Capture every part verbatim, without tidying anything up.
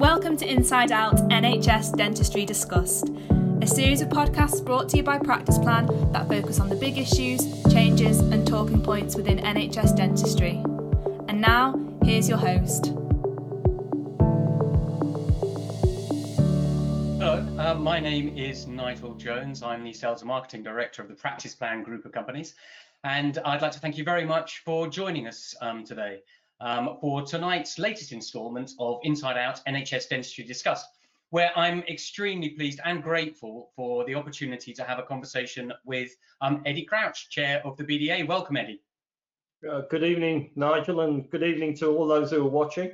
Welcome to Inside Out N H S Dentistry Discussed, a series of podcasts brought to you by Practice Plan that focus on the big issues, changes and talking points within N H S dentistry. And now, here's your host. Hello, uh, my name is Nigel Jones. I'm the Sales and Marketing Director of the Practice Plan group of companies. And I'd like to thank you very much for joining us um, today um, for tonight's latest instalment of Inside Out N H S Dentistry Discussed, where I'm extremely pleased and grateful for the opportunity to have a conversation with um, Eddie Crouch, Chair of the B D A. Welcome, Eddie. Uh, good evening, Nigel, and good evening to all those who are watching.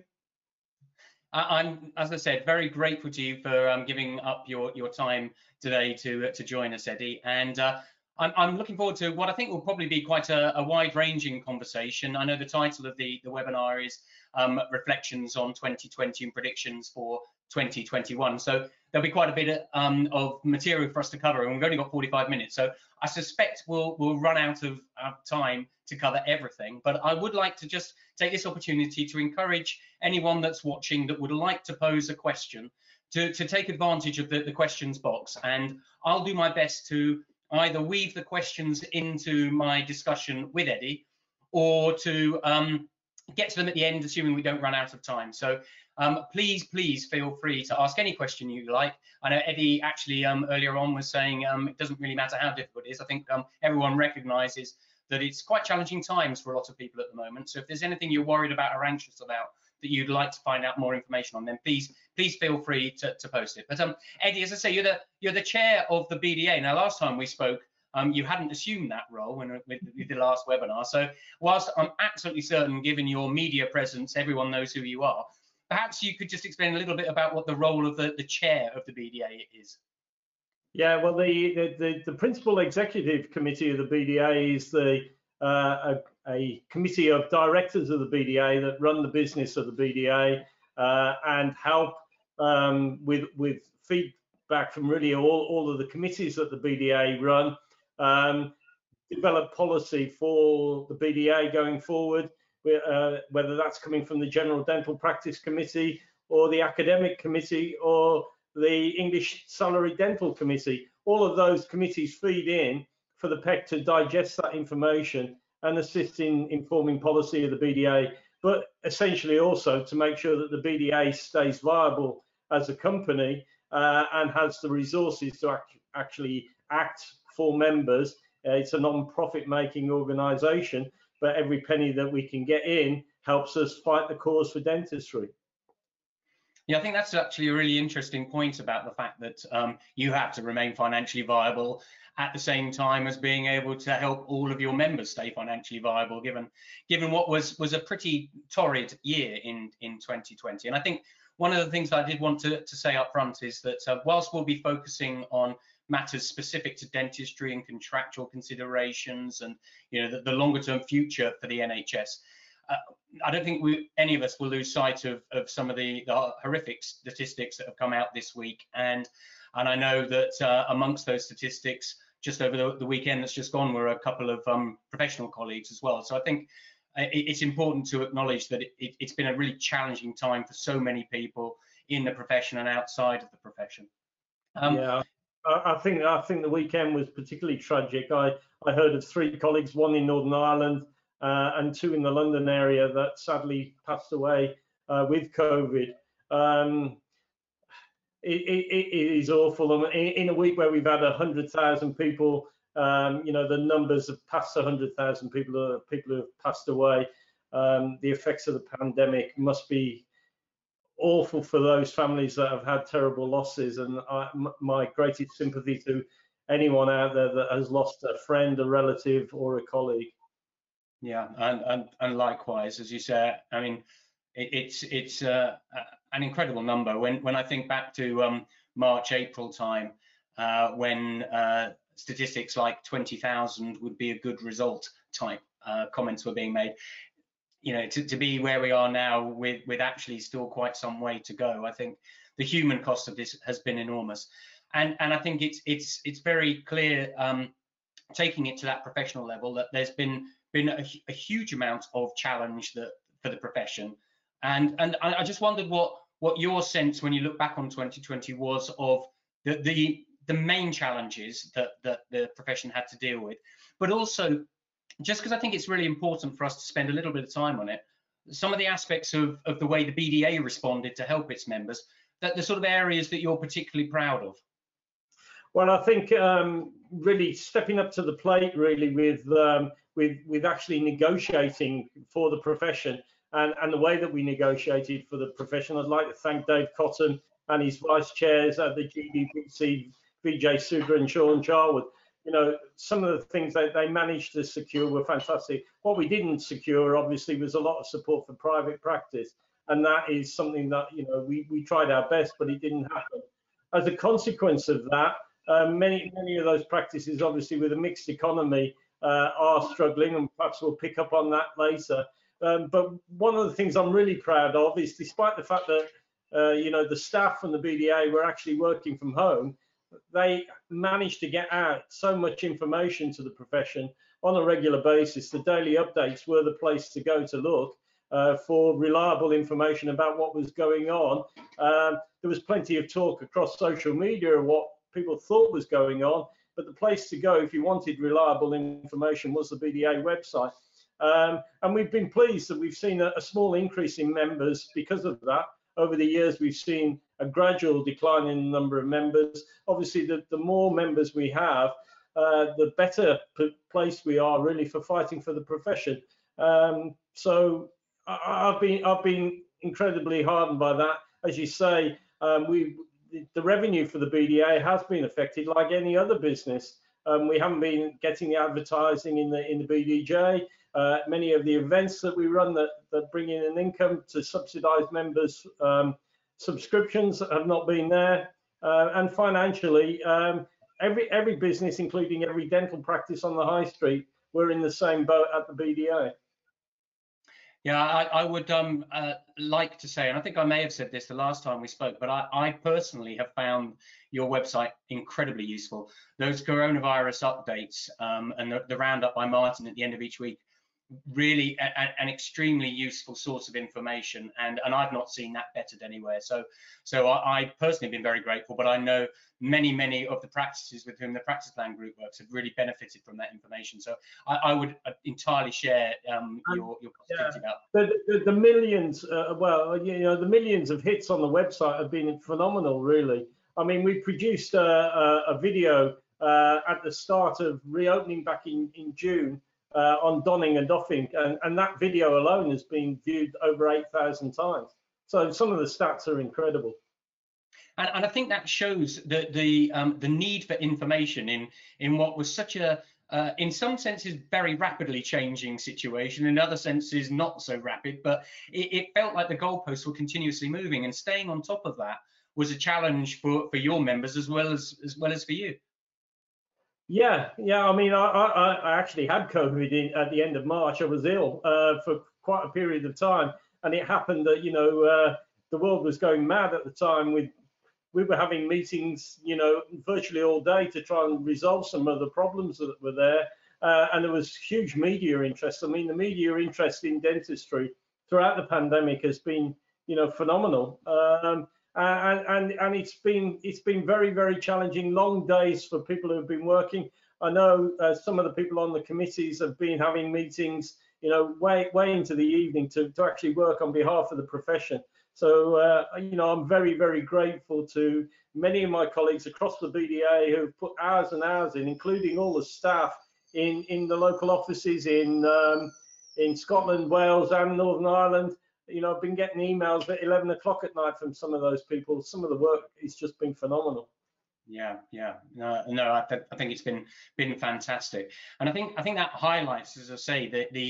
I'm, as I said, very grateful to you for um, giving up your, your time today to, uh, to join us, Eddie. And uh, I'm, I'm looking forward to what I think will probably be quite a, a wide-ranging conversation. I know the title of the, the webinar is um, Reflections on twenty twenty and Predictions for twenty twenty-one. So there'll be quite a bit um, of material for us to cover, and we've only got forty-five minutes. So I suspect we'll, we'll run out of uh, time to cover everything. But I would like to just take this opportunity to encourage anyone that's watching that would like to pose a question to, to take advantage of the, the questions box. And I'll do my best to either weave the questions into my discussion with Eddie or to um, get to them at the end, assuming we don't run out of time. So um, please, please feel free to ask any question you like. I know Eddie actually um, earlier on was saying um, it doesn't really matter how difficult it is. I think um, everyone recognises that it's quite challenging times for a lot of people at the moment. So if there's anything you're worried about or anxious about that you'd like to find out more information on, then please, please feel free to, to post it. But um, Eddie, as I say, you're the you're the chair of the B D A. Now, last time we spoke, um, you hadn't assumed that role when with, with the last webinar. So whilst I'm absolutely certain, given your media presence, everyone knows who you are, perhaps you could just explain a little bit about what the role of the, the chair of the B D A is. Yeah, well, the, the, the principal executive committee of the B D A is the uh, a, a committee of directors of the B D A that run the business of the B D A uh, and help um, with with feedback from really all, all of the committees that the B D A run, um, develop policy for the B D A going forward, uh, whether that's coming from the General Dental Practice Committee or the Academic Committee or the English Salary Dental Committee. All of those committees feed in for the P E C to digest that information and assist in informing policy of the B D A, but essentially also to make sure that the B D A stays viable as a company uh, and has the resources to act, actually act for members. Uh, it's a non-profit making organisation, but every penny that we can get in helps us fight the cause for dentistry. Yeah, I think that's actually a really interesting point about the fact that um, you have to remain financially viable at the same time as being able to help all of your members stay financially viable, given given what was was a pretty torrid year in, in twenty twenty. And I think one of the things that I did want to, to say up front is that uh, whilst we'll be focusing on matters specific to dentistry and contractual considerations and, you know, the, the longer term future for the N H S, Uh, I don't think we, any of us will lose sight of, of some of the, the horrific statistics that have come out this week. And and I know that uh, amongst those statistics, just over the, the weekend that's just gone, were a couple of um, professional colleagues as well. So I think it, it's important to acknowledge that it, it, it's been a really challenging time for so many people in the profession and outside of the profession. Um, yeah, I, I think I think the weekend was particularly tragic. I, I heard of three colleagues, one in Northern Ireland, Uh, and two in the London area that sadly passed away uh, with COVID. Um, it, it, it is awful. In, in a week where we've had one hundred thousand people, um, you know, the numbers have passed one hundred thousand people, people who have passed away. Um, the effects of the pandemic must be awful for those families that have had terrible losses. And I, m- my greatest sympathy to anyone out there that has lost a friend, a relative, or a colleague. Yeah, and, and and likewise, as you say, I mean, it, it's it's uh, an incredible number. When when I think back to um, March, April time, uh, when uh, statistics like twenty thousand would be a good result type uh, comments were being made, you know, to, to be where we are now with with actually still quite some way to go. I think the human cost of this has been enormous, and and I think it's it's it's very clear, um, taking it to that professional level, that there's been been a, a huge amount of challenge that for the profession, and and I just wondered what what your sense when you look back on twenty twenty was of the the, the main challenges that, that the profession had to deal with, but also just because I think it's really important for us to spend a little bit of time on it, some of the aspects of, of the way the B D A responded to help its members, that the sort of areas that you're particularly proud of. Well, I think um, really stepping up to the plate, really, with um, with with actually negotiating for the profession and and the way that we negotiated for the profession. I'd like to thank Dave Cotton and his vice chairs at the G D P C, Vijay Sudra and Sean Charlwood. You know, some of the things that they managed to secure were fantastic. What we didn't secure, obviously, was a lot of support for private practice, and that is something that, you know, we we tried our best, but it didn't happen. As a consequence of that, Uh, many, many of those practices, obviously, with a mixed economy, uh, are struggling, and perhaps we'll pick up on that later. Um, but one of the things I'm really proud of is, despite the fact that, uh, you know, the staff and the B D A were actually working from home, they managed to get out so much information to the profession on a regular basis. The daily updates were the place to go to look uh, for reliable information about what was going on. Um, there was plenty of talk across social media of what people thought was going on, but the place to go if you wanted reliable information was the B D A website. Um, and we've been pleased that we've seen a, a small increase in members because of that. Over the years, we've seen a gradual decline in the number of members. Obviously, the, the more members we have, uh, the better place we are really for fighting for the profession. Um, so I, I've been I've been incredibly heartened by that. As you say, um, we. The revenue for the B D A has been affected, like any other business. Um, we haven't been getting the advertising in the in the B D J. Uh, many of the events that we run that, that bring in an income to subsidise members' um, subscriptions have not been there. Uh, and financially, um, every every business, including every dental practice on the high street, we're in the same boat at the B D A. Yeah, I, I would um, uh, like to say, and I think I may have said this the last time we spoke, but I, I personally have found your website incredibly useful. Those coronavirus updates um, and the, the roundup by Martin at the end of each week, really a, a, an extremely useful source of information, and, and I've not seen that bettered anywhere. So, so I, I personally have been very grateful, but I know many, many of the practices with whom the Practice Plan group works have really benefited from that information. So I, I would entirely share um, your, your positivity about that. The, the, the millions, uh, well, you know, the millions of hits on the website have been phenomenal, really. I mean, we produced a, a, a video uh, at the start of reopening back in, in June Uh, on donning and doffing, and, and that video alone has been viewed over eight thousand times. So some of the stats are incredible. And, and I think that shows the the, um, the need for information in in what was such a, uh, in some senses, very rapidly changing situation, in other senses not so rapid, but it, it felt like the goalposts were continuously moving, and staying on top of that was a challenge for, for your members as well as as well as for you. Yeah, yeah. I mean, I, I, I actually had COVID in, at the end of March. I was ill uh, for quite a period of time, and it happened that, you know, uh, the world was going mad at the time. With we were having meetings, you know, virtually all day to try and resolve some of the problems that were there, uh, and there was huge media interest. I mean, the media interest in dentistry throughout the pandemic has been, you know, phenomenal. Um, Uh, and, and and it's been it's been very, very challenging, long days for people who have been working. I know uh, some of the people on the committees have been having meetings, you know, way way into the evening to to actually work on behalf of the profession. So uh, you know, I'm very, very grateful to many of my colleagues across the B D A who've put hours and hours in, including all the staff in in the local offices in um, in Scotland, Wales, and Northern Ireland. You know, I've been getting emails at eleven o'clock at night from some of those people. Some of the work has just been phenomenal. Yeah, yeah. No, no, I, th I think it's been been fantastic. And I think I think that highlights, as I say, the the,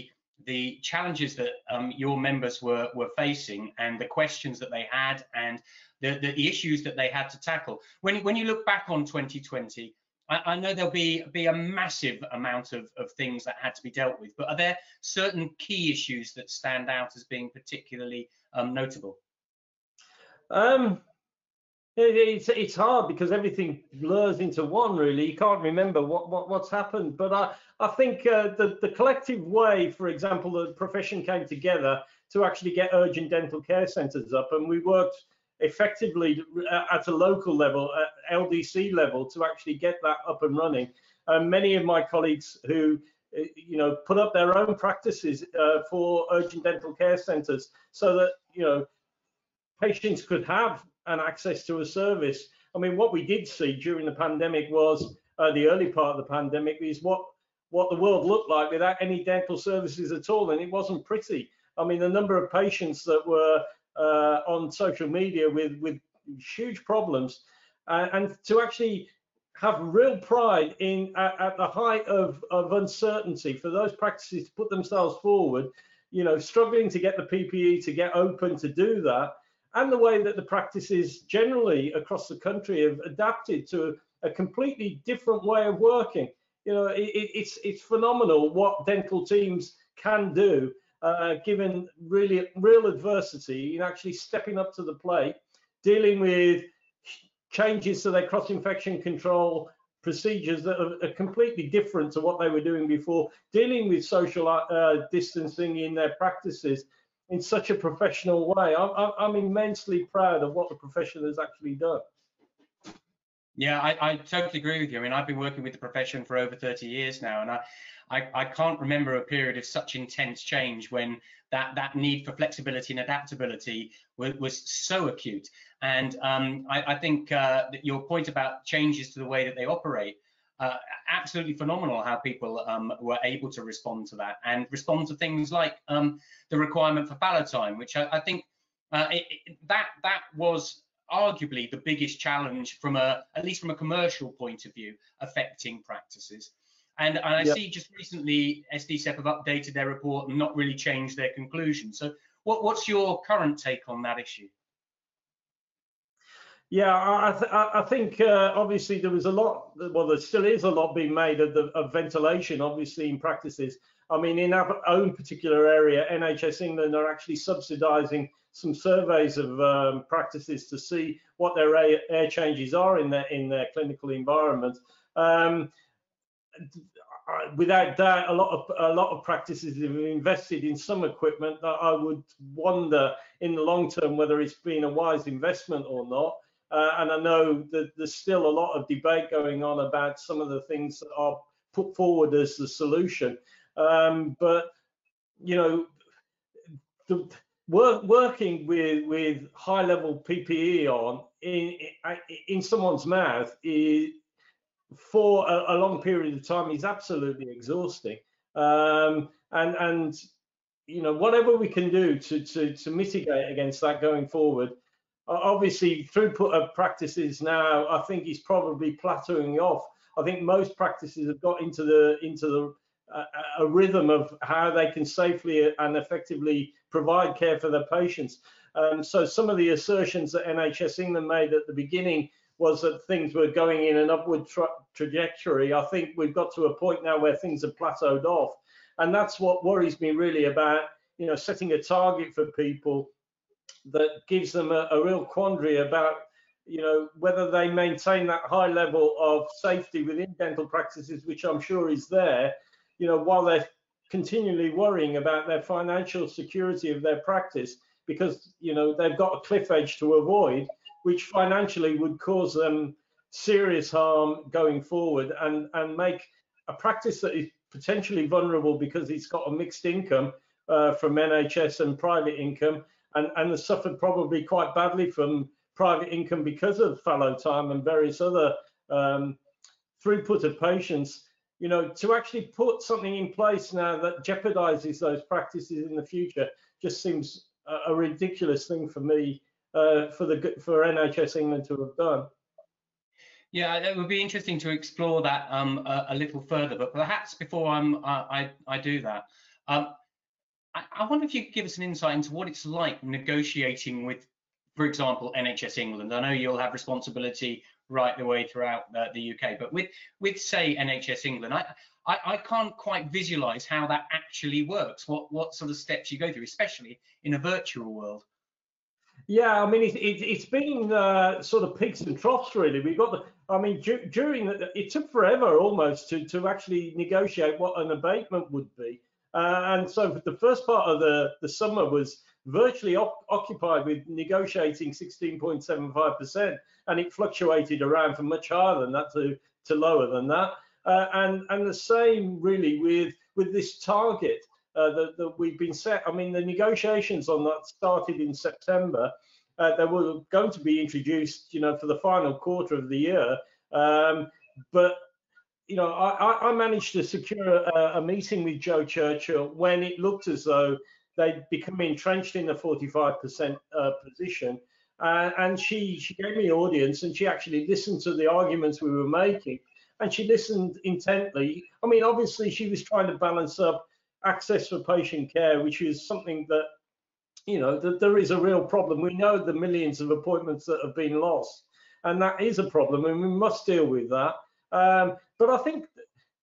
the challenges that um, your members were were facing, and the questions that they had, and the, the the issues that they had to tackle. When when you look back on twenty twenty, I, I know there'll be be a massive amount of, of things that had to be dealt with, but are there certain key issues that stand out as being particularly um, notable? Um, it, it's it's hard because everything blurs into one. Really, you can't remember what, what what's happened. But I I think uh, the the collective way, for example, the profession came together to actually get urgent dental care centres up, and we worked effectively at a local level, at L D C level, to actually get that up and running. And many of my colleagues who, you know, put up their own practices uh, for urgent dental care centres, so that, you know, patients could have an access to a service. I mean, what we did see during the pandemic was uh, the early part of the pandemic is what what the world looked like without any dental services at all, and it wasn't pretty. I mean, the number of patients that were uh, on social media with with huge problems, uh, and to actually have real pride in at, at the height of, of uncertainty for those practices to put themselves forward, you know, struggling to get the P P E to get open to do that, and the way that the practices generally across the country have adapted to a completely different way of working. You know, it, it's it's phenomenal what dental teams can do, uh, given really real adversity, in actually stepping up to the plate, dealing with changes to their cross-infection control procedures that are, are completely different to what they were doing before, dealing with social uh, distancing in their practices in such a professional way. I'm, I'm immensely proud of what the profession has actually done. Yeah, I, I totally agree with you. I mean, I've been working with the profession for over thirty years now, and I, I, I can't remember a period of such intense change when that, that need for flexibility and adaptability was, was so acute. And um, I, I think uh, that your point about changes to the way that they operate, uh, absolutely phenomenal how people um, were able to respond to that and respond to things like um, the requirement for fallow time, which I, I think uh, it, it, that that was arguably the biggest challenge from a, at least from a commercial point of view, affecting practices. And, and I yep. see just recently S D C E P have updated their report and not really changed their conclusion. So what, what's your current take on that issue? Yeah, I, th I think uh, obviously there was a lot, well, there still is a lot being made of, the, of ventilation, obviously, in practices. I mean, in our own particular area, N H S England are actually subsidising some surveys of um, practices to see what their air, air changes are in their in their clinical environment. Um, without doubt, a lot of a lot of practices have invested in some equipment that I would wonder in the long term whether it's been a wise investment or not. Uh, and I know that there's still a lot of debate going on about some of the things that are put forward as the solution. Um, but you know, the Work, working with with high level P P E on in in someone's mouth is for a, a long period of time is absolutely exhausting, um and and you know, whatever we can do to to, to mitigate against that going forward. Obviously throughput of practices now I think is probably plateauing off. I think most practices have got into the into the A, a rhythm of how they can safely and effectively provide care for their patients. Um, so some of the assertions that N H S England made at the beginning was that things were going in an upward tra trajectory. I think we've got to a point now where things have plateaued off, and that's what worries me really about, you know, setting a target for people that gives them a, a real quandary about, you know, whether they maintain that high level of safety within dental practices, which I'm sure is there, you know, while they're continually worrying about their financial security of their practice, because, you know, they've got a cliff edge to avoid, which financially would cause them serious harm going forward, and, and make a practice that is potentially vulnerable because it's got a mixed income uh, from N H S and private income, and, and has suffered probably quite badly from private income because of fallow time and various other um, throughput of patients. You know, to actually put something in place now that jeopardizes those practices in the future just seems a, a ridiculous thing for me, uh, for the for N H S England to have done. Yeah, it would be interesting to explore that um, a, a little further. But perhaps before I'm, I, I I do that, um, I, I wonder if you could give us an insight into what it's like negotiating with, for example, N H S England. I know you'll have responsibility right the way throughout uh, the U K, but with with say N H S England, I, I I can't quite visualize how that actually works, what what sort of steps you go through, especially in a virtual world. Yeah, I mean, it, it, it's been uh, sort of peaks and troughs really. We've got the, I mean, du during the, it took forever almost to to actually negotiate what an abatement would be, uh, and so the first part of the the summer was virtually op occupied with negotiating sixteen point seven five percent, and it fluctuated around from much higher than that to, to lower than that. Uh, and, and the same really with, with this target uh, that, that we've been set. I mean, the negotiations on that started in September. Uh, they were going to be introduced, you know, for the final quarter of the year. Um, but, you know, I, I managed to secure a, a meeting with Jo Churchill when it looked as though they'd become entrenched in the forty-five percent uh, position. Uh, and she, she gave me an audience, and she actually listened to the arguments we were making. And she listened intently. I mean, obviously, she was trying to balance up access for patient care, which is something that, you know, that there is a real problem. We know the millions of appointments that have been lost, and that is a problem, and we must deal with that. Um, but I think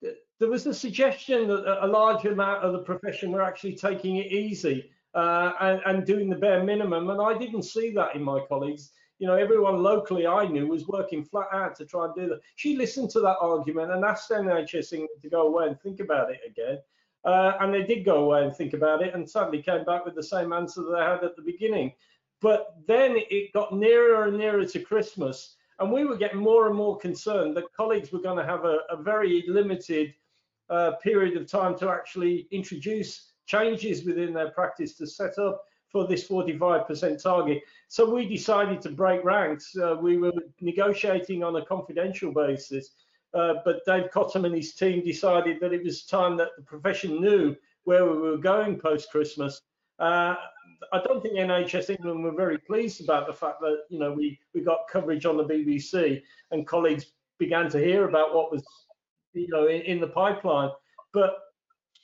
th there was a suggestion that a large amount of the profession were actually taking it easy uh, and, and doing the bare minimum, and I didn't see that in my colleagues. You know, everyone locally I knew was working flat out to try and do that. She listened to that argument and asked N H S England to go away and think about it again. Uh, and they did go away and think about it, and sadly came back with the same answer that I had at the beginning. But then it got nearer and nearer to Christmas, and we were getting more and more concerned that colleagues were going to have a, a very limited uh, period of time to actually introduce changes within their practice to set up for this forty-five percent target. So we decided to break ranks. Uh, we were negotiating on a confidential basis. Uh, but Dave Cotton and his team decided that it was time that the profession knew where we were going post-Christmas. Uh, I don't think N H S England were very pleased about the fact that, you know, we, we got coverage on the B B C, and colleagues began to hear about what was, you know, in, in the pipeline. But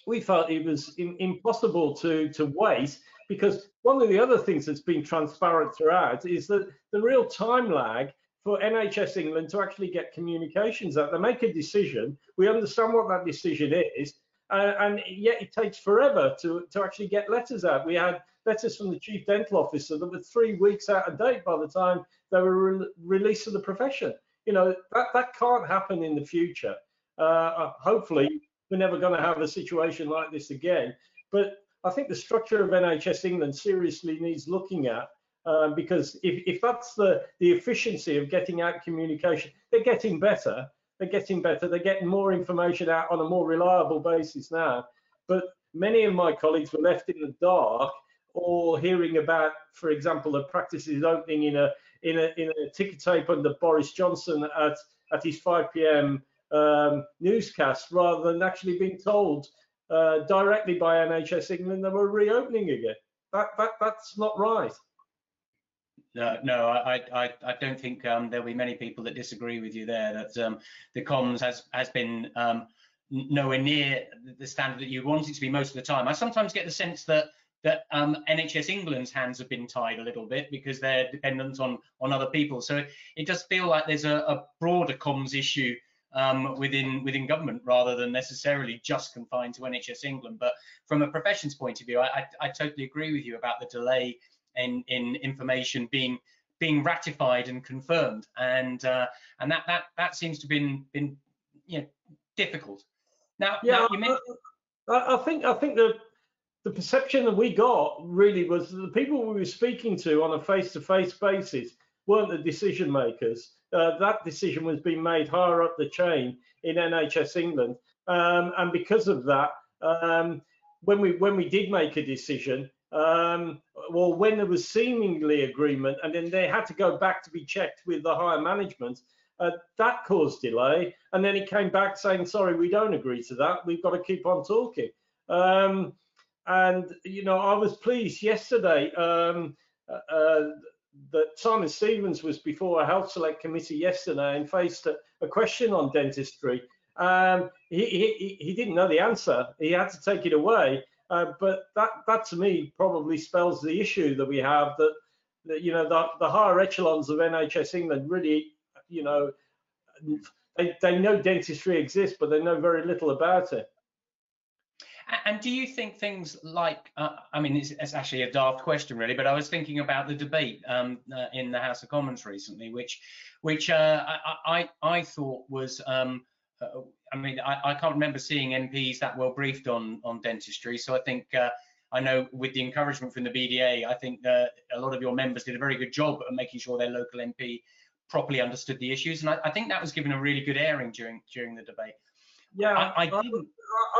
we felt it was in, impossible to, to wait, because one of the other things that's been transparent throughout is that the real time lag for N H S England to actually get communications out. They make a decision, we understand what that decision is, uh, and yet it takes forever to, to actually get letters out. We had letters from the chief dental officer that were three weeks out of date by the time they were re released to the profession. You know, that, that can't happen in the future. Uh, hopefully, we're never going to have a situation like this again. But I think the structure of N H S England seriously needs looking at. Um, because if, if that's the, the efficiency of getting out communication, they're getting better, they're getting better, they're getting more information out on a more reliable basis now. But many of my colleagues were left in the dark, or hearing about, for example, the practices opening in a in a, in a ticker tape under Boris Johnson at, at his five p m um, newscast, rather than actually being told uh, directly by N H S England that we're reopening again. That, that, that's not right. Uh, no, I, I, I don't think um, there'll be many people that disagree with you there. That um, the comms has has been um, nowhere near the standard that you want it to be most of the time. I sometimes get the sense that that um, N H S England's hands have been tied a little bit because they're dependent on on other people. So it, it does feel like there's a, a broader comms issue um, within within government rather than necessarily just confined to N H S England. But from a profession's point of view, I, I, I totally agree with you about the delay In, in information being being ratified and confirmed, and uh, and that that that seems to have been been you know difficult. Now, yeah, now you mentioned... I, I think I think the the perception that we got really was that the people we were speaking to on a face-to-face basis weren't the decision makers. Uh, that decision was being made higher up the chain in N H S England, um, and because of that, um, when we when we did make a decision. Um, well, when there was seemingly agreement, and then they had to go back to be checked with the higher management, uh, that caused delay, and then it came back saying, sorry, we don't agree to that, we've got to keep on talking. Um, and, you know, I was pleased yesterday um, uh, that Simon Stevens was before a Health Select Committee yesterday and faced a, a question on dentistry. Um, he, he, he didn't know the answer, he had to take it away. Uh, but that, that to me probably spells the issue that we have, that, that you know, the, the higher echelons of N H S England really, you know, they, they know dentistry exists, but they know very little about it. And do you think things like, uh, I mean, it's, it's actually a daft question really, but I was thinking about the debate um, uh, in the House of Commons recently, which, which uh, I, I, I thought was, um, uh, I mean, I, I can't remember seeing M Ps that well briefed on on dentistry. So I think uh, I know with the encouragement from the B D A, I think that a lot of your members did a very good job at making sure their local M P properly understood the issues, and I, I think that was given a really good airing during during the debate. Yeah, I, I, didn't...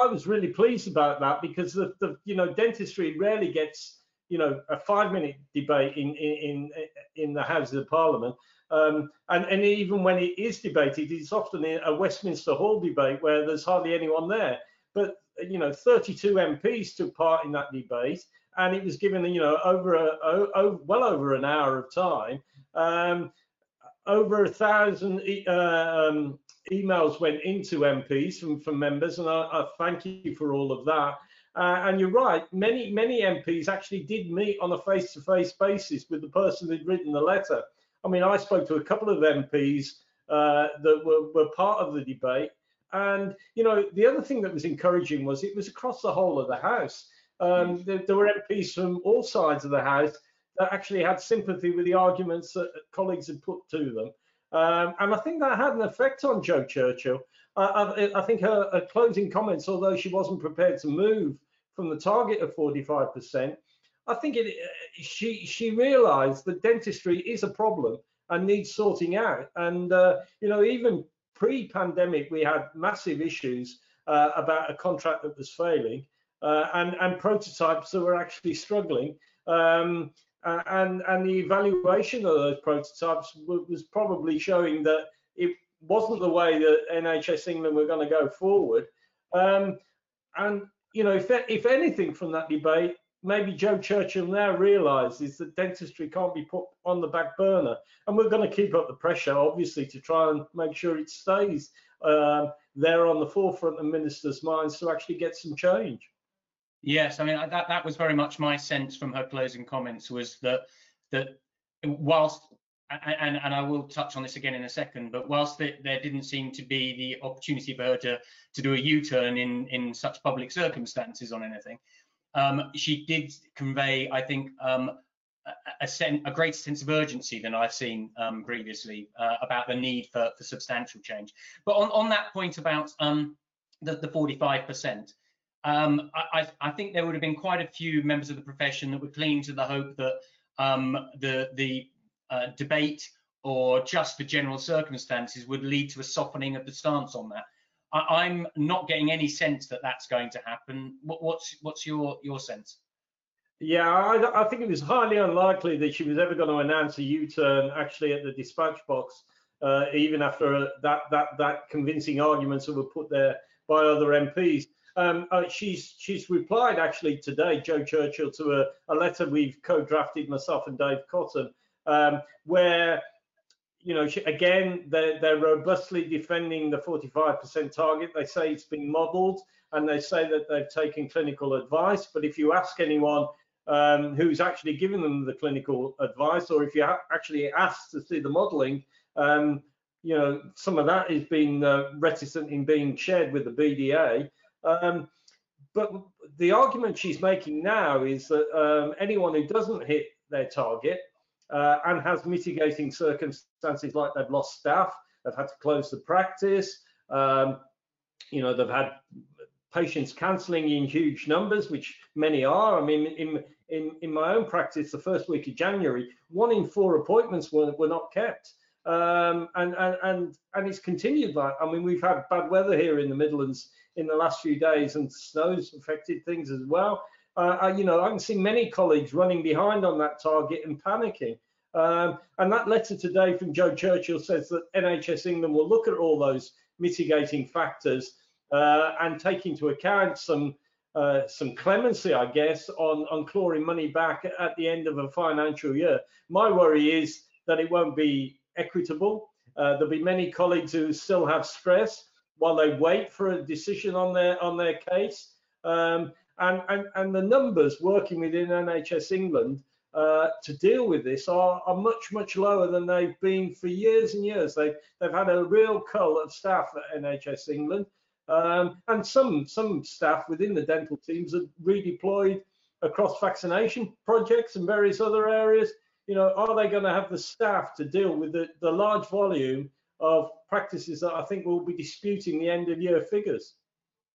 I, I was really pleased about that, because the, the you know dentistry rarely gets you know a five-minute debate in in in the Houses of Parliament, um, and and even when it is debated, it's often a Westminster Hall debate where there's hardly anyone there. But you know, thirty-two M Ps took part in that debate, and it was given you know over a, a well over an hour of time. Um, Over a thousand e uh, um, emails went into M Ps from, from members, and I, I thank you for all of that. Uh, and you're right, many, many M Ps actually did meet on a face-to-face basis with the person who'd written the letter. I mean, I spoke to a couple of M Ps uh, that were, were part of the debate. And, you know, the other thing that was encouraging was it was across the whole of the House. Um, there, there were M Ps from all sides of the House that actually had sympathy with the arguments that colleagues had put to them. Um, and I think that had an effect on Jo Churchill. Uh, I, I think her, her closing comments, although she wasn't prepared to move from the target of forty-five percent, I think it, she, she realised that dentistry is a problem and needs sorting out. And, uh, you know, even pre-pandemic, we had massive issues uh, about a contract that was failing uh, and, and prototypes that were actually struggling. Um, Uh, and and the evaluation of those prototypes was probably showing that it wasn't the way that N H S England were going to go forward. Um, and you know, if if anything from that debate, maybe Jo Churchill now realises that dentistry can't be put on the back burner, and we're going to keep up the pressure, obviously, to try and make sure it stays uh, there on the forefront of ministers' minds to actually get some change. Yes, I mean that that was very much my sense from her closing comments, was that that whilst and and I will touch on this again in a second, but whilst the, there didn't seem to be the opportunity for her to to do a U-turn in in such public circumstances on anything, um, she did convey, I think, um, a, a, sen a greater sense of urgency than I've seen um, previously uh, about the need for for substantial change. But on on that point about um, the the forty-five percent. Um, I, I think there would have been quite a few members of the profession that were clinging to the hope that um, the, the uh, debate or just the general circumstances would lead to a softening of the stance on that. I, I'm not getting any sense that that's going to happen. What, what's what's your, your sense? Yeah, I, I think it was highly unlikely that she was ever going to announce a U-turn actually at the dispatch box, uh, even after uh, that, that, that convincing arguments that were put there by other M Ps. Um, uh, she's she's replied actually today, Jo Churchill, to a, a letter we've co-drafted, myself and Dave Cotton, um, where you know she, again they're, they're robustly defending the forty-five percent target. They say it's been modelled, and they say that they've taken clinical advice. But if you ask anyone um, who's actually given them the clinical advice, or if you ha actually ask to see the modelling, um, you know some of that is being uh, reticent in being shared with the B D A. Um, but the argument she's making now is that um, anyone who doesn't hit their target uh, and has mitigating circumstances, like they've lost staff, they've had to close the practice, um, you know, they've had patients cancelling in huge numbers, which many are. I mean, in, in, in my own practice, the first week of January, one in four appointments were, were not kept. Um, and, and, and, and it's continued that. I mean, we've had bad weather here in the Midlands in the last few days, and snow's affected things as well. Uh, I, you know, I can see many colleagues running behind on that target and panicking. Um, and that letter today from Jo Churchill says that N H S England will look at all those mitigating factors uh, and take into account some uh, some clemency, I guess, on, on clawing money back at the end of a financial year. My worry is that it won't be equitable. Uh, there'll be many colleagues who still have stress while they wait for a decision on their on their case, um, and, and and the numbers working within N H S England uh, to deal with this are, are much much lower than they've been for years and years. They've they've had a real cull of staff at N H S England, um, and some some staff within the dental teams are redeployed across vaccination projects and various other areas. You know, are they going to have the staff to deal with the, the large volume of practices that I think will be disputing the end of year figures?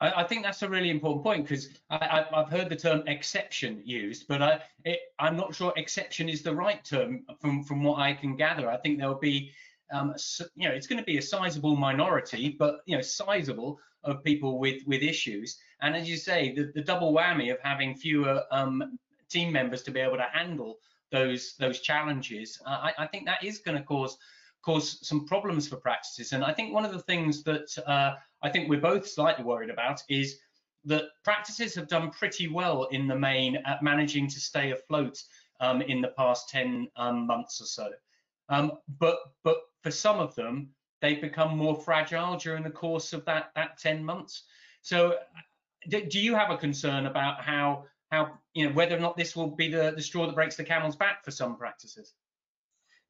I, I think that's a really important point, because I, I, I've heard the term exception used, but I, it, I'm not sure exception is the right term from, from what I can gather. I think there'll be, um, you know, it's going to be a sizable minority, but, you know, sizable of people with, with issues. And as you say, the, the double whammy of having fewer um, team members to be able to handle those those challenges, uh, I, I think that is going to cause cause some problems for practices. And I think one of the things that uh, I think we're both slightly worried about is that practices have done pretty well in the main at managing to stay afloat um, in the past ten um, months or so. Um, but but for some of them, they've become more fragile during the course of that that ten months. So do you have a concern about how how you know whether or not this will be the, the straw that breaks the camel's back for some practices?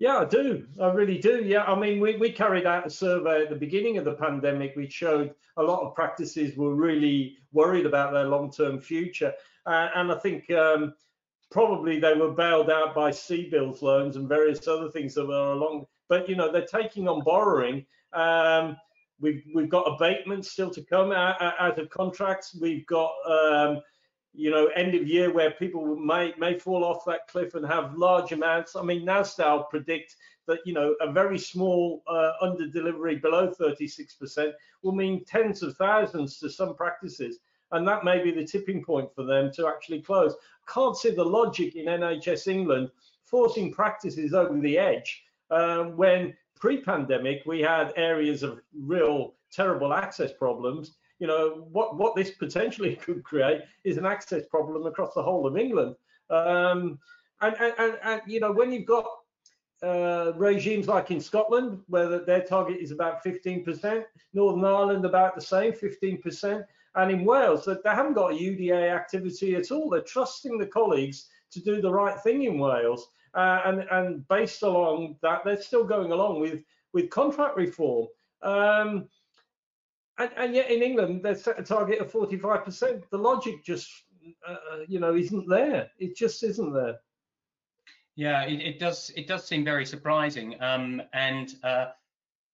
Yeah, I do. I really do. Yeah, I mean, we, we carried out a survey at the beginning of the pandemic, which showed a lot of practices were really worried about their long-term future. Uh, and I think um, probably they were bailed out by C BILS loans and various other things that were along. But, you know, they're taking on borrowing. Um, we've, we've got abatements still to come out, out of contracts. We've got... Um, you know, end of year where people may may fall off that cliff and have large amounts. I mean, NASDAQ predict that, you know, a very small uh, under delivery below thirty-six percent will mean tens of thousands to some practices. And that may be the tipping point for them to actually close. Can't see the logic in N H S England forcing practices over the edge uh, when pre-pandemic we had areas of real terrible access problems. You know, what, what this potentially could create is an access problem across the whole of England. Um, and, and, and, and, you know, when you've got uh, regimes like in Scotland, where their target is about fifteen percent, Northern Ireland about the same, fifteen percent, and in Wales, that they haven't got a U D A activity at all. They're trusting the colleagues to do the right thing in Wales. Uh, and, and based along that, they're still going along with, with contract reform. Um, And, and yet in England, they've set a target of forty-five percent. The logic just, uh, you know, isn't there. It just isn't there. Yeah, it, it does. It does seem very surprising. Um, and, uh,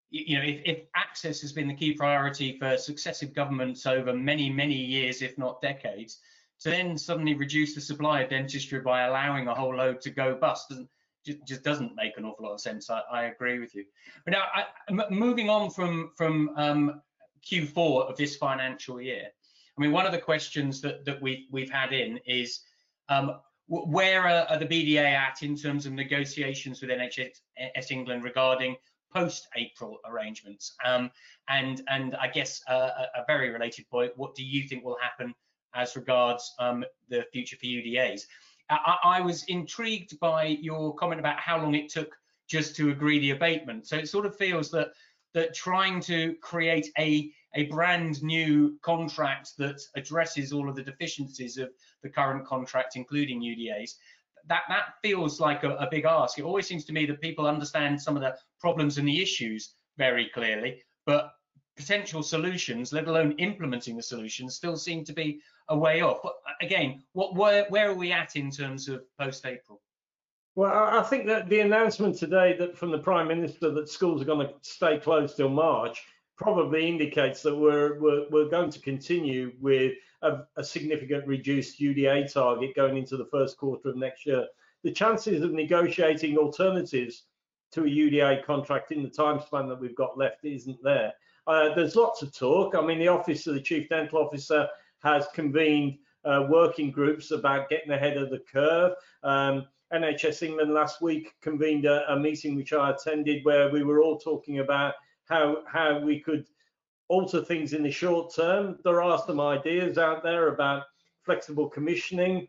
you know, if, if access has been the key priority for successive governments over many, many years, if not decades, to then suddenly reduce the supply of dentistry by allowing a whole load to go bust doesn't, just doesn't make an awful lot of sense. I, I agree with you. But now, I, m moving on from, from um, Q four of this financial year. I mean, one of the questions that, that we've, we've had in is um, where are, are the B D A at in terms of negotiations with N H S England regarding post-April arrangements? Um, and, and I guess uh, a very related point, what do you think will happen as regards um, the future for U D As? I, I was intrigued by your comment about how long it took just to agree the abatement. So it sort of feels that that trying to create a, a brand new contract that addresses all of the deficiencies of the current contract, including U D As, that, that feels like a, a big ask. It always seems to me that people understand some of the problems and the issues very clearly, but potential solutions, let alone implementing the solutions, still seem to be a way off. But again, what, where, where are we at in terms of post-April? Well, I think that the announcement today that from the Prime Minister that schools are going to stay closed till March probably indicates that we're we're, we're going to continue with a, a significant reduced U D A target going into the first quarter of next year. The chances of negotiating alternatives to a U D A contract in the time span that we've got left isn't there. Uh, there's lots of talk. I mean, the Office of the Chief Dental Officer has convened uh, working groups about getting ahead of the curve. Um, N H S England last week convened a, a meeting which I attended where we were all talking about how how we could alter things in the short term. There are some ideas out there about flexible commissioning,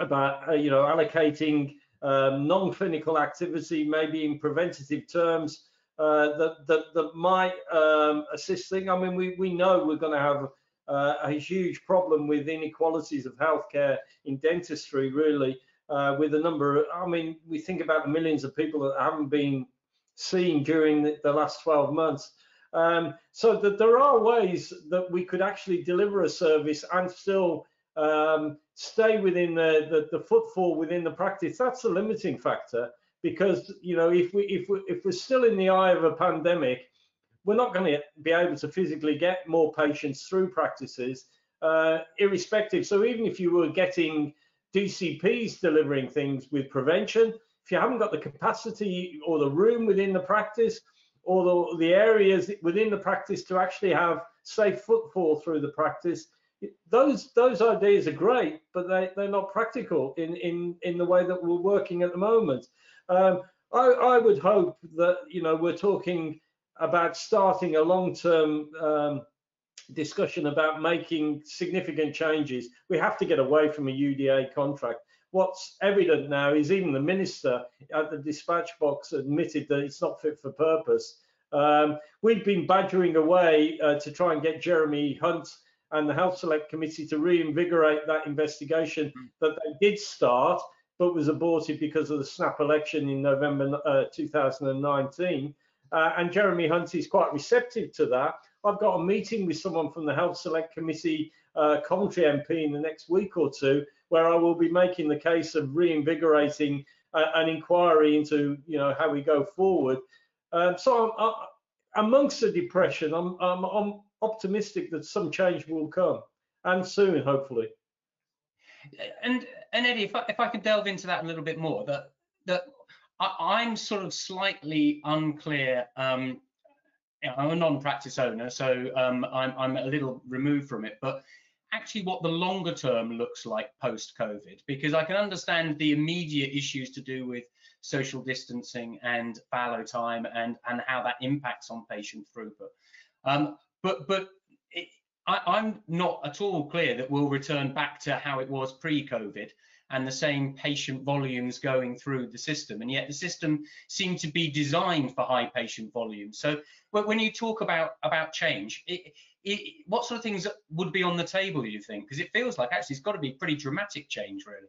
about uh, you know allocating um, non-clinical activity maybe in preventative terms uh, that, that that might um, assist things. I mean, we we know we're going to have uh, a huge problem with inequalities of healthcare in dentistry, really. Uh, with a number of, I mean, we think about the millions of people that haven't been seen during the, the last twelve months. Um, so that there are ways that we could actually deliver a service and still um, stay within the, the, the footfall within the practice. That's the limiting factor because, you know, if, we, if, we, if we're still in the eye of a pandemic, we're not going to be able to physically get more patients through practices, uh, irrespective. So even if you were getting D C Ps delivering things with prevention, if you haven't got the capacity or the room within the practice or the, the areas within the practice to actually have safe footfall through the practice, those those ideas are great, but they, they're not practical in, in, in the way that we're working at the moment. Um, I, I would hope that, you know, we're talking about starting a long-term um, discussion about making significant changes. We have to get away from a U D A contract. What's evident now is even the minister at the dispatch box admitted that it's not fit for purpose. Um, we've been badgering away uh, to try and get Jeremy Hunt and the Health Select Committee to reinvigorate that investigation mm. that they did start, but was aborted because of the snap election in November uh, two thousand nineteen. Uh, and Jeremy Hunt is quite receptive to that. I've got a meeting with someone from the Health Select Committee, uh, Coventry M P, in the next week or two, where I will be making the case of reinvigorating uh, an inquiry into, you know, how we go forward. Um, so, I'm, I, amongst the depression, I'm, I'm, I'm optimistic that some change will come, and soon, hopefully. And and Eddie, if I, if I could delve into that a little bit more, that that. I'm sort of slightly unclear. Um, I'm a non-practice owner, so um, I'm, I'm a little removed from it, but actually what the longer term looks like post-COVID, because I can understand the immediate issues to do with social distancing and fallow time and, and how that impacts on patient throughput. Um, but but it, I, I'm not at all clear that we'll return back to how it was pre-COVID and the same patient volumes going through the system, and yet the system seemed to be designed for high patient volumes. So when you talk about about change, it, it, what sort of things would be on the table, do you think? Because it feels like actually it's got to be pretty dramatic change, really.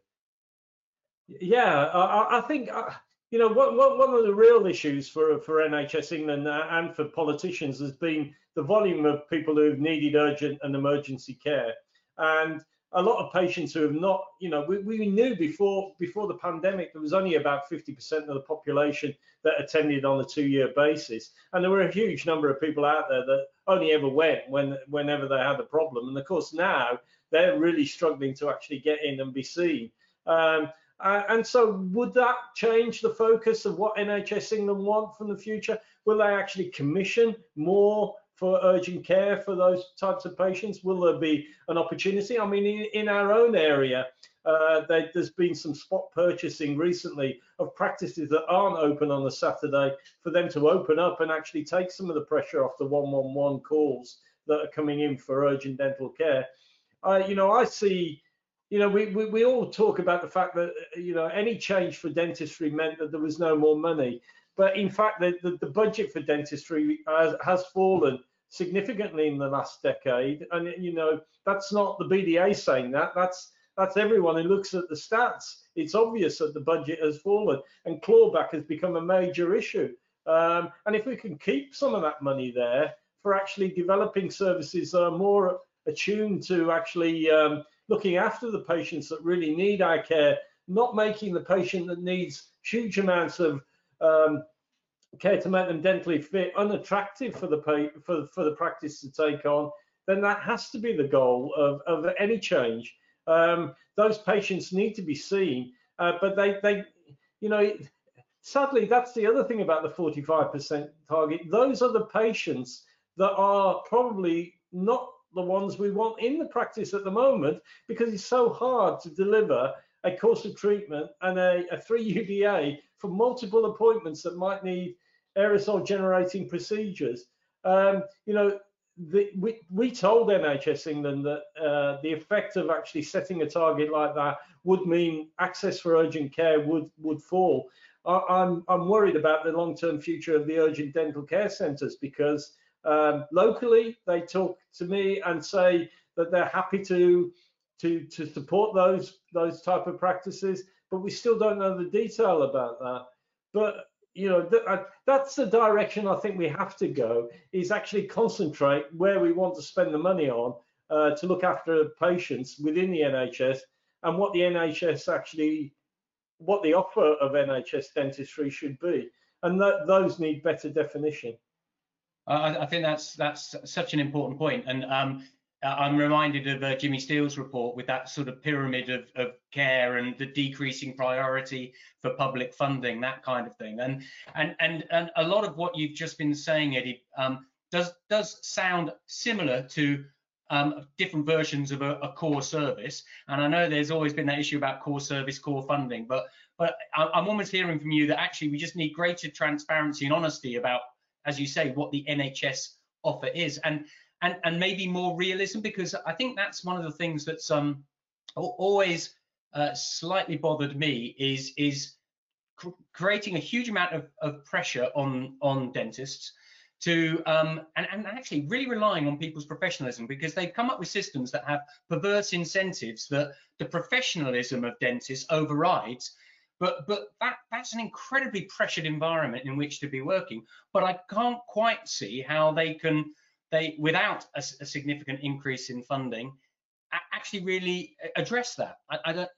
Yeah, I, I think uh, you know, one, one of the real issues for for N H S England and for politicians has been the volume of people who've needed urgent and emergency care, and a lot of patients who have not, you know, we, we knew before before the pandemic there was only about fifty percent of the population that attended on a two-year basis, and there were a huge number of people out there that only ever went when whenever they had a problem, and of course now they're really struggling to actually get in and be seen. Um, and so would that change the focus of what N H S England want from the future? Will they actually commission more for urgent care for those types of patients? Will there be an opportunity? I mean, in, in our own area, uh, there, there's been some spot purchasing recently of practices that aren't open on a Saturday for them to open up and actually take some of the pressure off the one one one calls that are coming in for urgent dental care. Uh, you know, I see, you know, we, we, we all talk about the fact that, you know, any change for dentistry meant that there was no more money. But in fact, the, the, the budget for dentistry has, has fallen significantly in the last decade. And, you know, that's not the B D A saying that. That's that's everyone who looks at the stats. It's obvious that the budget has fallen, and clawback has become a major issue. Um, and if we can keep some of that money there for actually developing services that are more attuned to actually um, looking after the patients that really need our care, not making the patient that needs huge amounts of Um, care to make them dentally fit unattractive for the pay, for for the practice to take on, then that has to be the goal of, of any change. Um, those patients need to be seen, uh, but they they you know sadly that's the other thing about the forty-five percent target. Those are the patients that are probably not the ones we want in the practice at the moment, because it's so hard to deliver a course of treatment and a, a three U D A for multiple appointments that might need aerosol generating procedures. Um, you know, the, we, we told N H S England that uh, the effect of actually setting a target like that would mean access for urgent care would, would fall. I, I'm, I'm worried about the long-term future of the urgent dental care centres, because um, locally they talk to me and say that they're happy to To, to support those those type of practices, but we still don't know the detail about that. But you know, th I, that's the direction I think we have to go, is actually concentrate where we want to spend the money on uh, to look after patients within the N H S, and what the N H S actually, what the offer of N H S dentistry should be, and that those need better definition. Uh, I, I think that's that's such an important point, and um, I'm reminded of uh, Jimmy Steele's report with that sort of pyramid of, of care and the decreasing priority for public funding, that kind of thing. And and and and a lot of what you've just been saying, Eddie, um, does does sound similar to um, different versions of a, a core service. And I know there's always been that issue about core service, core funding, but but I'm almost hearing from you that actually we just need greater transparency and honesty about, as you say, what the N H S offer is, and and and maybe more realism, because I think that's one of the things that's um always uh, slightly bothered me is is cr creating a huge amount of, of pressure on on dentists to um and, and actually really relying on people's professionalism, because they've come up with systems that have perverse incentives that the professionalism of dentists overrides. But but that, that's an incredibly pressured environment in which to be working. But I can't quite see how they can, they without a, a significant increase in funding, actually really address that. I, I don't.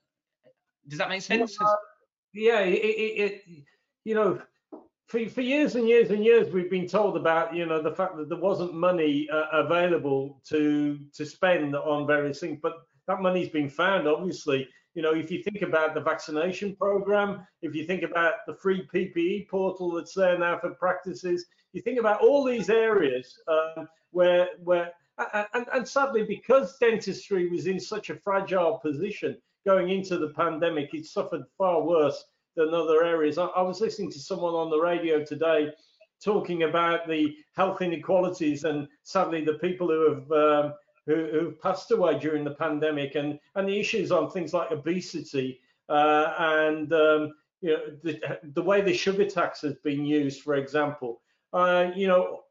Does that make sense? Yeah, uh, yeah it, it, it. You know, for for years and years and years, we've been told about you know the fact that there wasn't money uh, available to to spend on various things, but that money's been found, obviously. You know, if you think about the vaccination program, if you think about the free P P E portal that's there now for practices, you think about all these areas um, where, where and, and sadly, because dentistry was in such a fragile position going into the pandemic, it suffered far worse than other areas. I, I was listening to someone on the radio today talking about the health inequalities, and sadly, the people who have um, Who, who passed away during the pandemic, and and the issues on things like obesity uh, and um, you know the, the way the sugar tax has been used, for example. Uh, you know,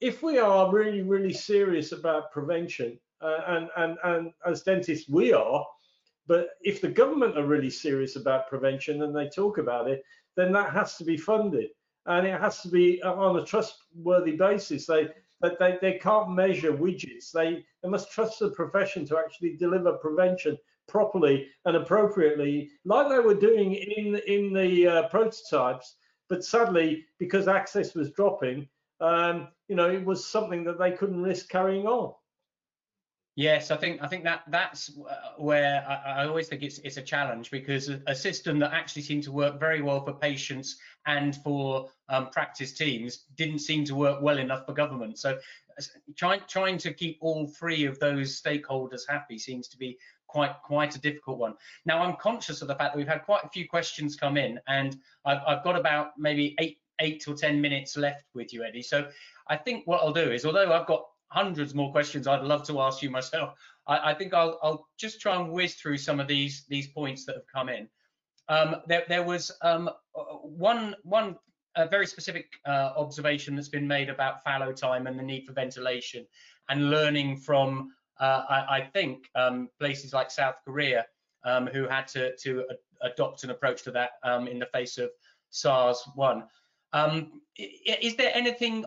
if we are really really serious about prevention, uh, and and and as dentists we are, but if the government are really serious about prevention and they talk about it, then that has to be funded, and it has to be on a trustworthy basis. They But they, they can't measure widgets. They, they must trust the profession to actually deliver prevention properly and appropriately, like they were doing in, in the uh, prototypes. But sadly, because access was dropping, um, you know, it was something that they couldn't risk carrying on. Yes, I think I think that that's where I, I always think it's it's a challenge, because a, a system that actually seemed to work very well for patients and for um, practice teams didn't seem to work well enough for government. So trying trying to keep all three of those stakeholders happy seems to be quite quite a difficult one. Now, I'm conscious of the fact that we've had quite a few questions come in, and I've, I've got about maybe eight eight or ten minutes left with you, Eddie. So I think what I'll do is, although I've got hundreds more questions I'd love to ask you myself, I, I think I'll, I'll just try and whiz through some of these these points that have come in. Um, there, there was um, one one uh, very specific uh, observation that's been made about fallow time and the need for ventilation, and learning from uh, I, I think um, places like South Korea, um, who had to to adopt an approach to that um, in the face of SARS one. Um, is there anything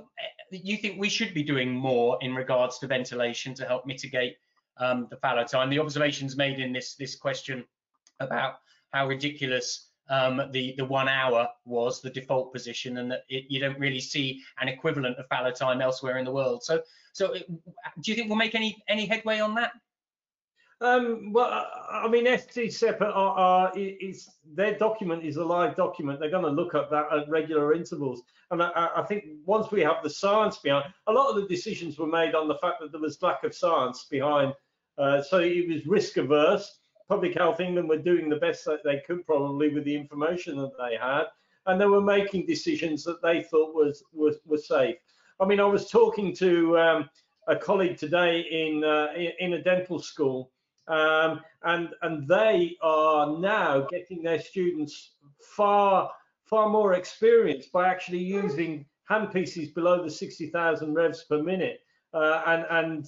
that you think we should be doing more in regards to ventilation to help mitigate um, the fallow time? The observations made in this this question about how ridiculous um, the the one hour was, the default position, and that it, you don't really see an equivalent of fallow time elsewhere in the world. So, so it, do you think we'll make any any headway on that? Um, well, I mean, S D C E P are, are it's, their document is a live document. They're going to look at that at regular intervals, and I, I think once we have the science behind, a lot of the decisions were made on the fact that there was lack of science behind, uh, so it was risk averse. Public Health England were doing the best that they could probably with the information that they had, and they were making decisions that they thought was was, was safe. I mean, I was talking to um, a colleague today in uh, in a dental school. Um, and and they are now getting their students far far more experience by actually using handpieces below the sixty thousand revs per minute, uh, and and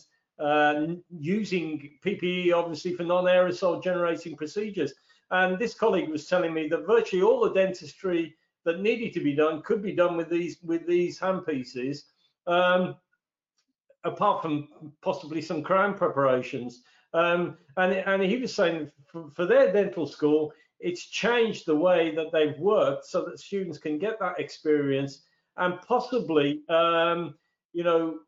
uh, using P P E obviously for non-aerosol generating procedures. And this colleague was telling me that virtually all the dentistry that needed to be done could be done with these with these handpieces, um, apart from possibly some crown preparations. Um, and, and he was saying for, for their dental school, it's changed the way that they've worked so that students can get that experience and possibly um, you know,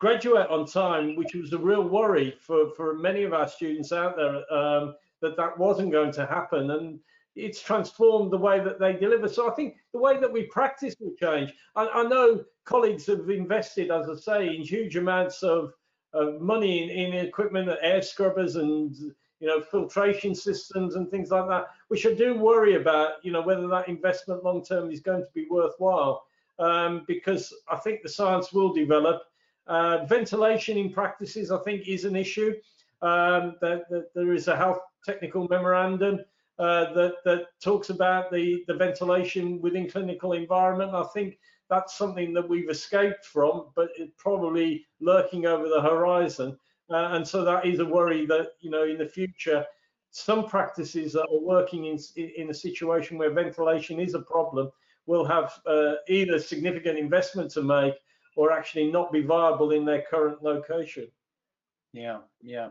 graduate on time, which was a real worry for, for many of our students out there, um, that that wasn't going to happen. And it's transformed the way that they deliver. So I think the way that we practice will change. I, I know colleagues have invested, as I say, in huge amounts of, of money in, in equipment, air scrubbers and, you know, filtration systems and things like that, which I do worry about, you know, whether that investment long term is going to be worthwhile, um, because I think the science will develop. Uh, ventilation in practices, I think, is an issue. Um, that, that there is a health technical memorandum uh, that, that talks about the, the ventilation within clinical environment. I think that's something that we've escaped from, but it's probably lurking over the horizon. Uh, and so that is a worry that, you know, in the future, some practices that are working in, in a situation where ventilation is a problem will have uh, either significant investment to make or actually not be viable in their current location. Yeah, yeah.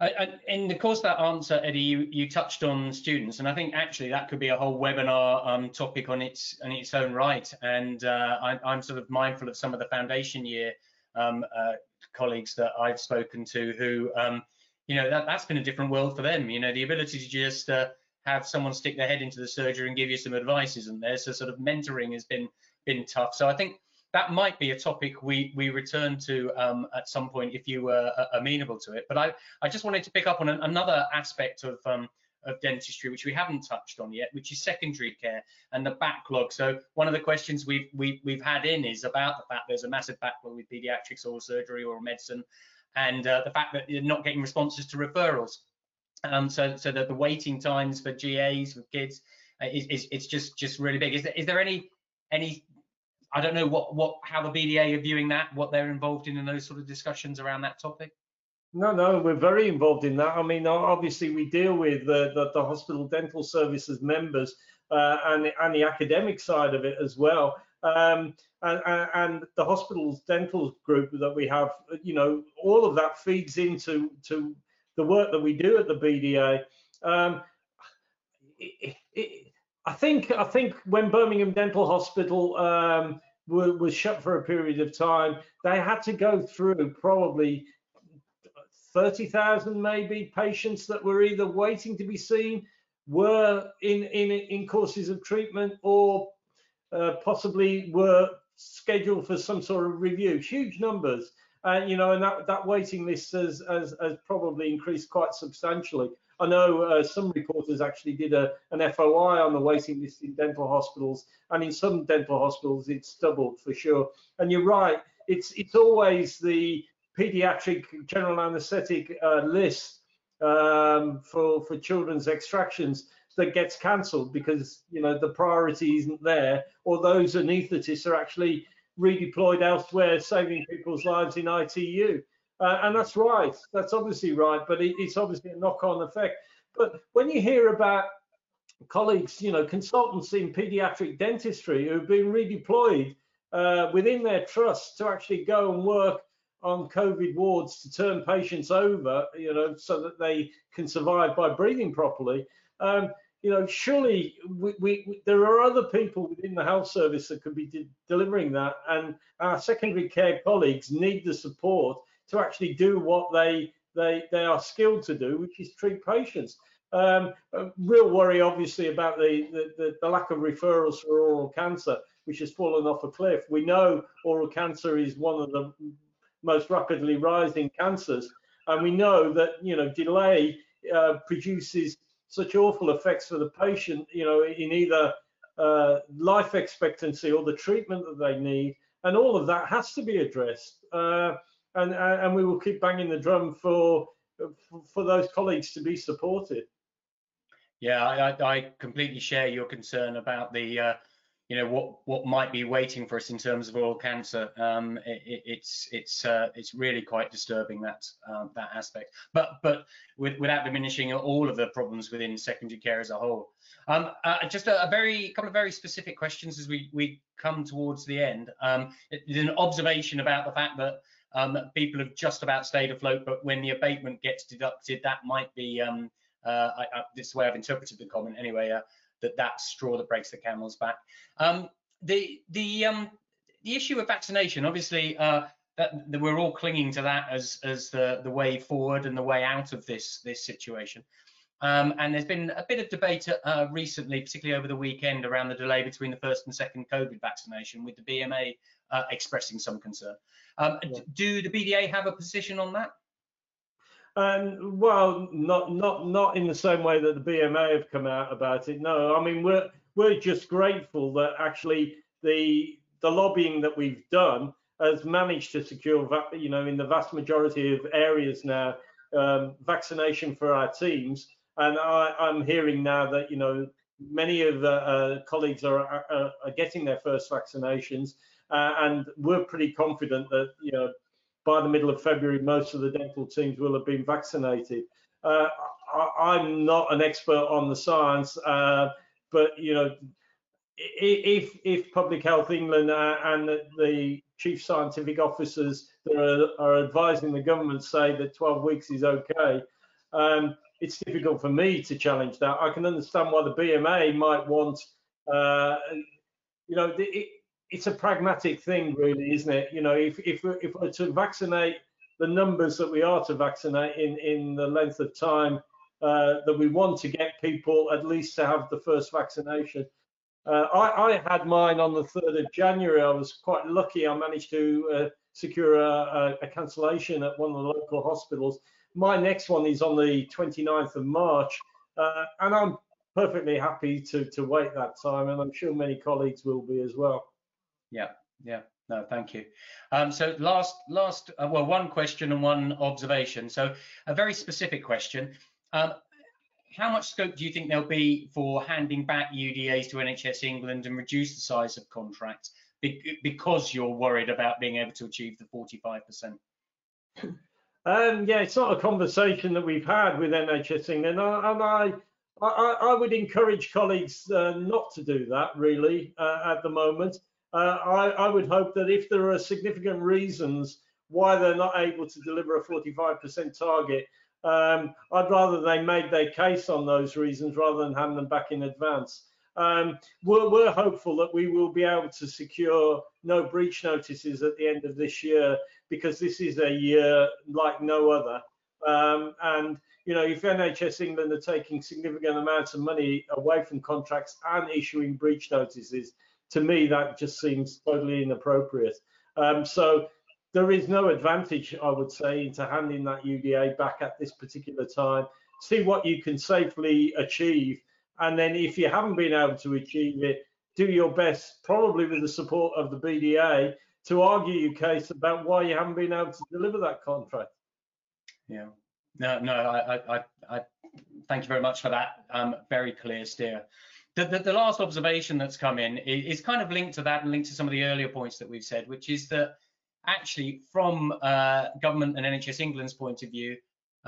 I, I, in the course of that answer, Eddie, you, you touched on students, and I think actually that could be a whole webinar um, topic on its, on its own right. And uh, I, I'm sort of mindful of some of the foundation year um, uh, colleagues that I've spoken to who, um, you know, that, that's been a different world for them. You know, the ability to just uh, have someone stick their head into the surgery and give you some advice isn't there. So sort of mentoring has been been tough. So I think that might be a topic we, we return to um, at some point if you were uh, amenable to it. But I, I just wanted to pick up on an, another aspect of, um, of dentistry, which we haven't touched on yet, which is secondary care and the backlog. So one of the questions we've, we, we've had in is about the fact there's a massive backlog with paediatrics, oral surgery, oral medicine, and uh, the fact that you're not getting responses to referrals. Um, so so that the waiting times for G As with kids, uh, is, is, it's just, just really big. Is there, is there any, any I don't know what, what, how the B D A are viewing that, what they're involved in in those sort of discussions around that topic? No, no, we're very involved in that. I mean, obviously we deal with the, the, the hospital dental services members uh, and, and the academic side of it as well. Um, and, and the hospital's dental group that we have, you know, all of that feeds into to the work that we do at the B D A. Um, it, it, I think I think when Birmingham Dental Hospital um, was, was shut for a period of time, they had to go through probably thirty thousand maybe patients that were either waiting to be seen, were in in, in courses of treatment, or uh, possibly were scheduled for some sort of review. Huge numbers, uh, you know, and that that waiting list has, has has probably increased quite substantially. I know uh, some reporters actually did a, an F O I on the waiting list in dental hospitals, and in some dental hospitals it's doubled for sure. And you're right, it's it's always the paediatric general anaesthetic uh, list um, for for children's extractions that gets cancelled because, you know, the priority isn't there, or those anaesthetists are actually redeployed elsewhere, saving people's lives in I T U. Uh, and that's right, that's obviously right, but it, it's obviously a knock-on effect. But when you hear about colleagues, you know, consultants in paediatric dentistry who've been redeployed uh, within their trust to actually go and work on COVID wards to turn patients over, you know, so that they can survive by breathing properly, um, you know, surely we, we, we, there are other people within the health service that could be de- delivering that, and our secondary care colleagues need the support to actually do what they they they are skilled to do, which is treat patients. Um, a real worry, obviously, about the, the the lack of referrals for oral cancer, which has fallen off a cliff. We know oral cancer is one of the most rapidly rising cancers, and we know that, you know, delay uh, produces such awful effects for the patient, you know, in either uh, life expectancy or the treatment that they need, and all of that has to be addressed. Uh, And, and we will keep banging the drum for for those colleagues to be supported. Yeah, I, I completely share your concern about the, uh, you know, what what might be waiting for us in terms of oral cancer. Um, it, it's it's uh, it's really quite disturbing, that uh, that aspect. But but with, without diminishing all of the problems within secondary care as a whole. Um, uh, just a, a very couple of very specific questions as we we come towards the end. Um, there's an observation about the fact that. Um, people have just about stayed afloat, but when the abatement gets deducted, that might be, um, uh, I, I, this is the way I've interpreted the comment anyway, uh, that that straw that breaks the camel's back. Um, the the um, the issue of vaccination, obviously, uh, that, that we're all clinging to that as as the the way forward and the way out of this this situation. Um, and there's been a bit of debate uh, recently, particularly over the weekend, around the delay between the first and second COVID vaccination, with the B M A uh, expressing some concern. Um, yeah. Do the B D A have a position on that? Um, well, not not not in the same way that the B M A have come out about it. No, I mean we're we're just grateful that actually the the lobbying that we've done has managed to secure, you know, in the vast majority of areas now, um, vaccination for our teams. And I, I'm hearing now that, you know, many of the uh, colleagues are, are are getting their first vaccinations, uh, and we're pretty confident that, you know, by the middle of February, most of the dental teams will have been vaccinated. Uh, I, I'm not an expert on the science, uh, but you know, if if Public Health England and the chief scientific officers that are, are advising the government say that twelve weeks is okay, um, it's difficult for me to challenge that. I can understand why the B M A might want, uh, you know, it, it's a pragmatic thing, really, isn't it? You know, if if if we're to vaccinate the numbers that we are to vaccinate in in the length of time uh, that we want to get people at least to have the first vaccination. Uh, I, I had mine on the third of January. I was quite lucky. I managed to uh, secure a, a, a cancellation at one of the local hospitals. My next one is on the twenty-ninth of March, uh, and I'm perfectly happy to, to wait that time, and I'm sure many colleagues will be as well. Yeah, yeah. No, thank you. Um, so last, last, uh, well, one question and one observation. So a very specific question. Um, How much scope do you think there'll be for handing back U D As to N H S England and reduce the size of contracts because you're worried about being able to achieve the forty-five percent? Um, yeah, it's not a conversation that we've had with N H S England, and I, I, I would encourage colleagues uh, not to do that really uh, at the moment. Uh, I, I would hope that if there are significant reasons why they're not able to deliver a forty-five percent target, Um, I'd rather they made their case on those reasons rather than hand them back in advance. Um, we're, we're hopeful that we will be able to secure no breach notices at the end of this year, because this is a year like no other. Um, and, you know, if N H S England are taking significant amounts of money away from contracts and issuing breach notices, to me, that just seems totally inappropriate. Um, so. There is no advantage, I would say, into handing that U D A back at this particular time. See what you can safely achieve, and then if you haven't been able to achieve it, do your best, probably with the support of the B D A, to argue your case about why you haven't been able to deliver that contract. Yeah. No, no, I, I, I, I thank you very much for that. Um, very clear steer. The, the, the last observation that's come in is kind of linked to that and linked to some of the earlier points that we've said, which is that actually, from uh, government and N H S England's point of view,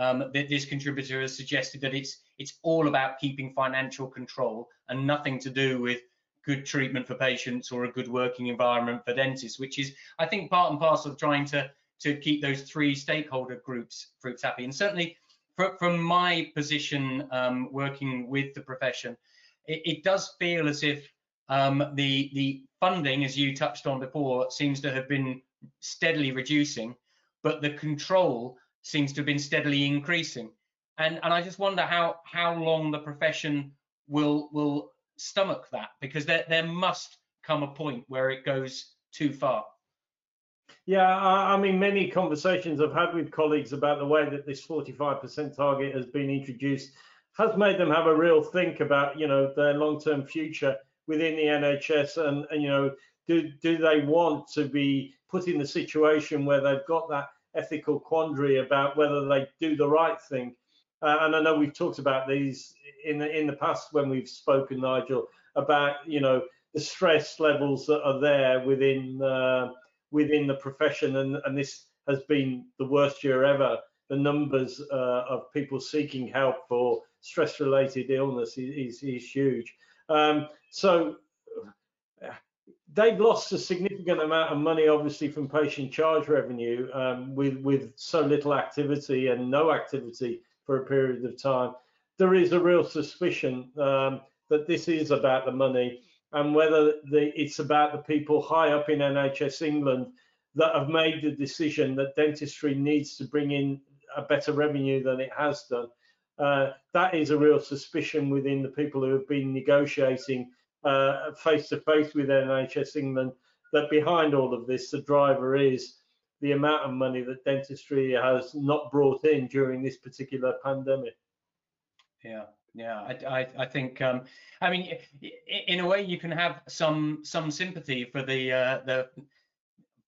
um, th this contributor has suggested that it's it's all about keeping financial control and nothing to do with good treatment for patients or a good working environment for dentists, which is, I think, part and parcel of trying to to keep those three stakeholder groups groups happy. And certainly, for, from my position, um, working with the profession, it, it does feel as if um, the the funding, as you touched on before, seems to have been steadily reducing, but the control seems to have been steadily increasing, and and I just wonder how how long the profession will will stomach that, because there there must come a point where it goes too far. Yeah, I, I mean, many conversations I've had with colleagues about the way that this forty-five percent target has been introduced has made them have a real think about, you know, their long-term future within the N H S, and, and you know, do do they want to be put in the situation where they've got that ethical quandary about whether they do the right thing. Uh, and I know we've talked about these in the, in the past when we've spoken, Nigel, about, you know, the stress levels that are there within uh, within the profession, and, and this has been the worst year ever. The numbers uh, of people seeking help for stress-related illness is, is, is huge. Um, so. Uh, They've lost a significant amount of money, obviously, from patient charge revenue um, with, with so little activity and no activity for a period of time. There is a real suspicion um, that this is about the money. and whether the, it's about the people high up in N H S England that have made the decision that dentistry needs to bring in a better revenue than it has done. Uh, that is a real suspicion within the people who have been negotiating uh, face to face with N H S England, that behind all of this, the driver is the amount of money that dentistry has not brought in during this particular pandemic. Yeah, yeah, I, I, I think, um, I mean, in a way, you can have some some sympathy for the uh, the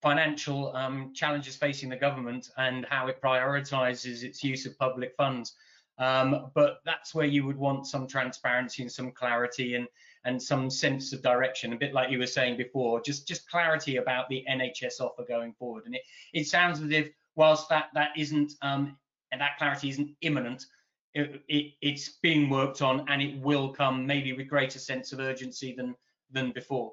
financial um, challenges facing the government and how it prioritises its use of public funds. Um, but that's where you would want some transparency and some clarity and and some sense of direction, a bit like you were saying before, just just clarity about the N H S offer going forward. And it it sounds as if whilst that that isn't um, and that clarity isn't imminent, it, it it's being worked on, and it will come maybe with greater sense of urgency than than before.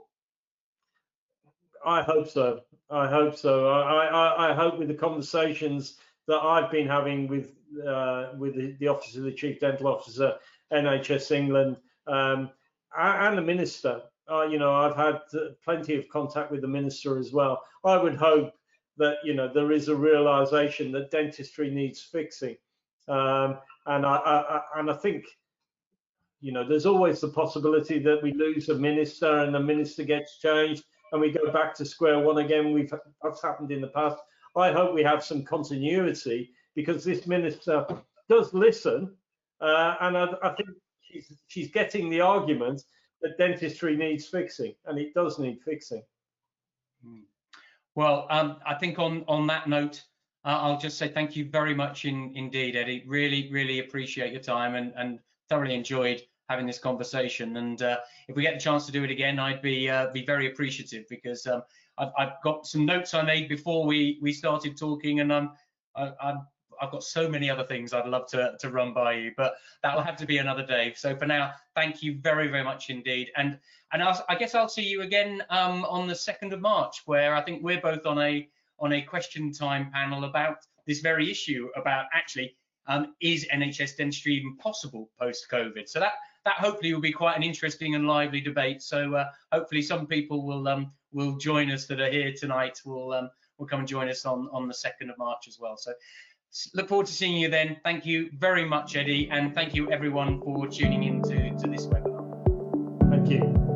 I hope so. I hope so. I I, I hope with the conversations that I've been having with uh, with the, the Office of the Chief Dental Officer, N H S England, um, and the Minister. Uh, you know, I've had plenty of contact with the Minister as well. I would hope that, you know, there is a realisation that dentistry needs fixing, um, and I, I and I think, you know, there's always the possibility that we lose a Minister and the Minister gets changed and we go back to square one again. We've that's happened in the past. I hope we have some continuity, because this Minister does listen, uh, and I, I think she's, she's getting the argument that dentistry needs fixing, and it does need fixing. Well, um, I think on, on that note, uh, I'll just say thank you very much in, indeed, Eddie. Really, really appreciate your time, and, and thoroughly enjoyed having this conversation. And uh, if we get the chance to do it again, I'd be uh, be very appreciative, because um, I've, I've got some notes I made before we we started talking, and I'm, I, I'm I've got so many other things I'd love to to run by you, but that'll have to be another day. So for now, thank you very very much indeed, and and I'll, I guess I'll see you again um, on the second of March, where I think we're both on a on a question time panel about this very issue about actually um, is N H S dentistry even possible post COVID? So that. That hopefully will be quite an interesting and lively debate. So uh, hopefully some people will um, will join us that are here tonight. Will um, will come and join us on on the second of March as well. So look forward to seeing you then. Thank you very much, Eddie, and thank you everyone for tuning in to, to this webinar. Thank you.